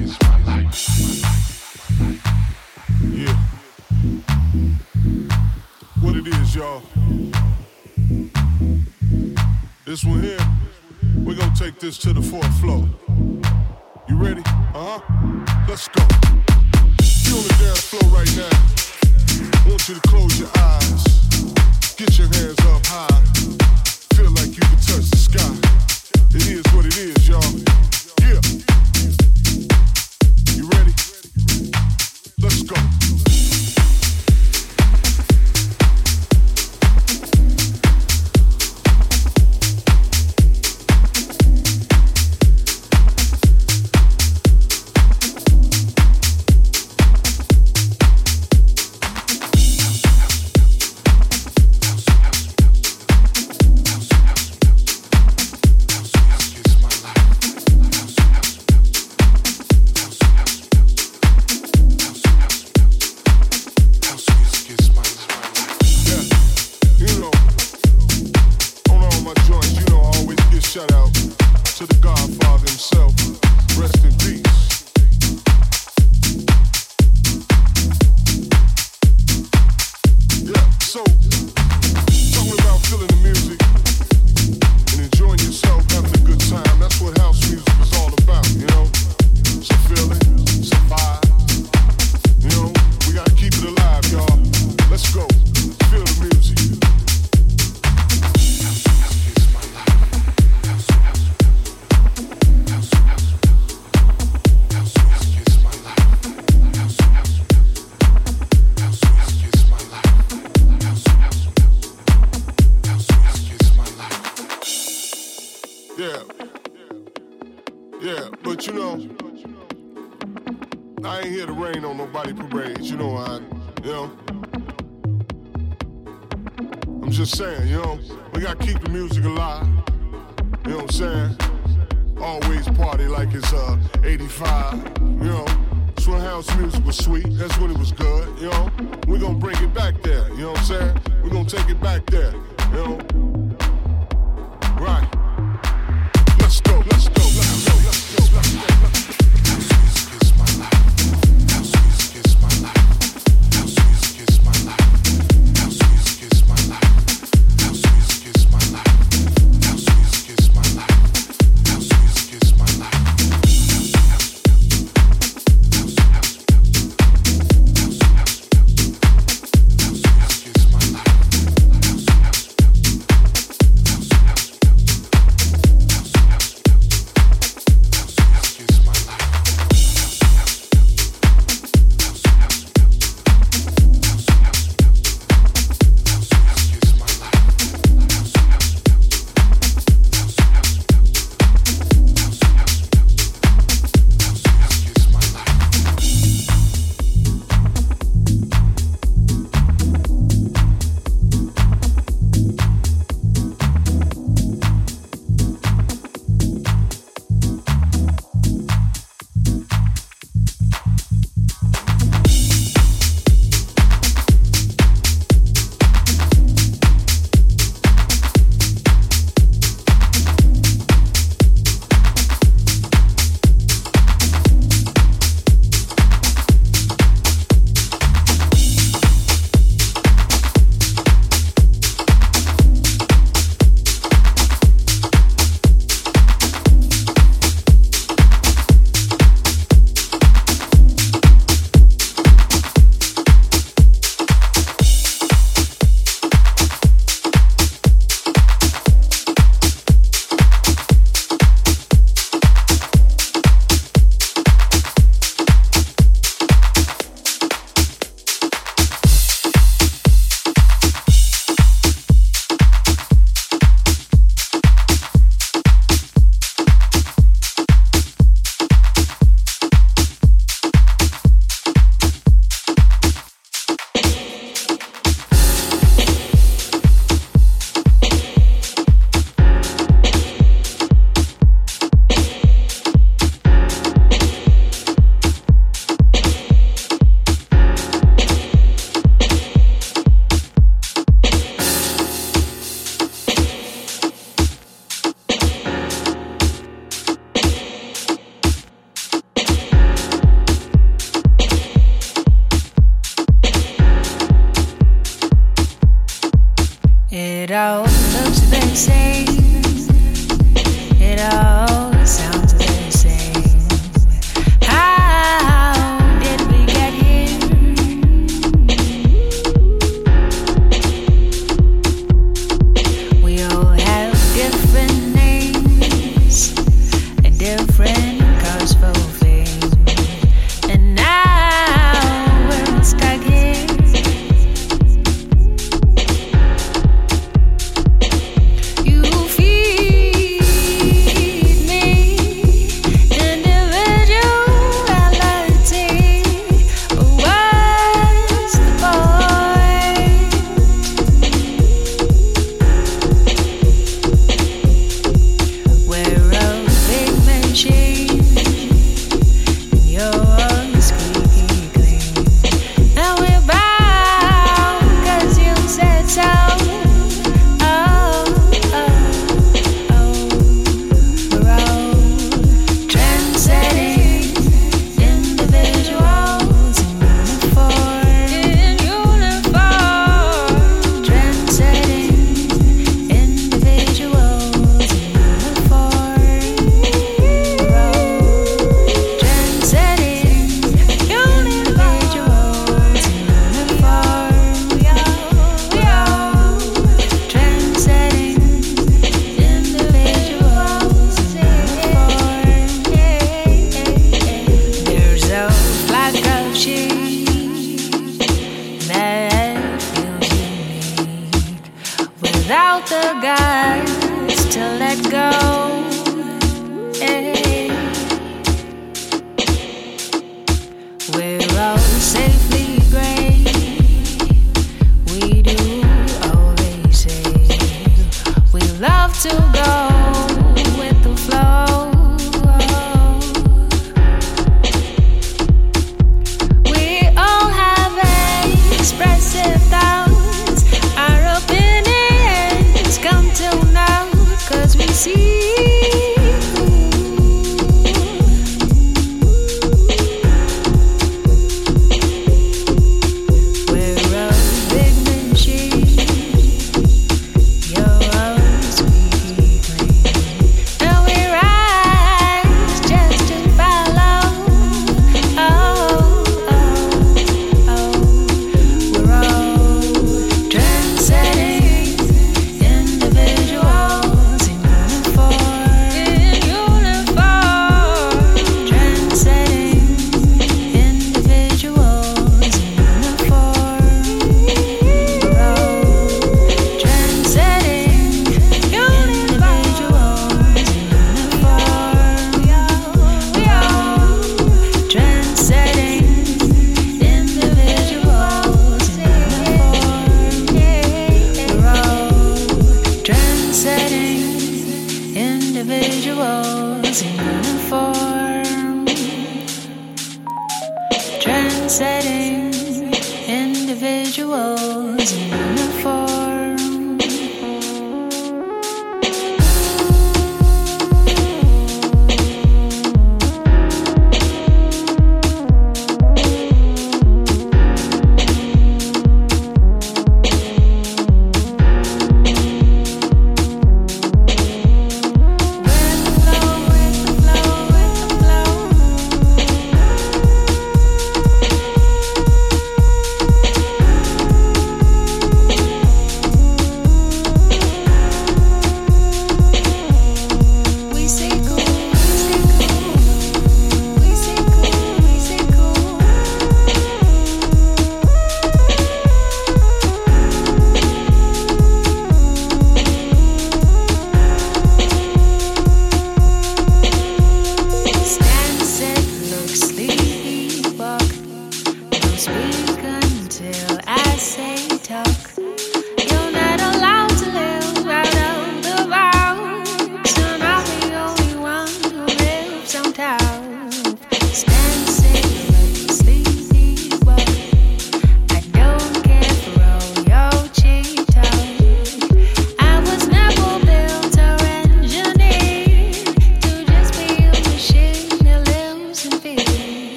Yeah. What it is, y'all. This one here, we're gonna take this to the fourth floor. You ready? Let's go. You on the dance floor right now. I want you to close your eyes. Get your hands up high. Feel like you can touch the sky. It is what it is, y'all. Yeah. You ready? Let's go.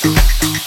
Be gone.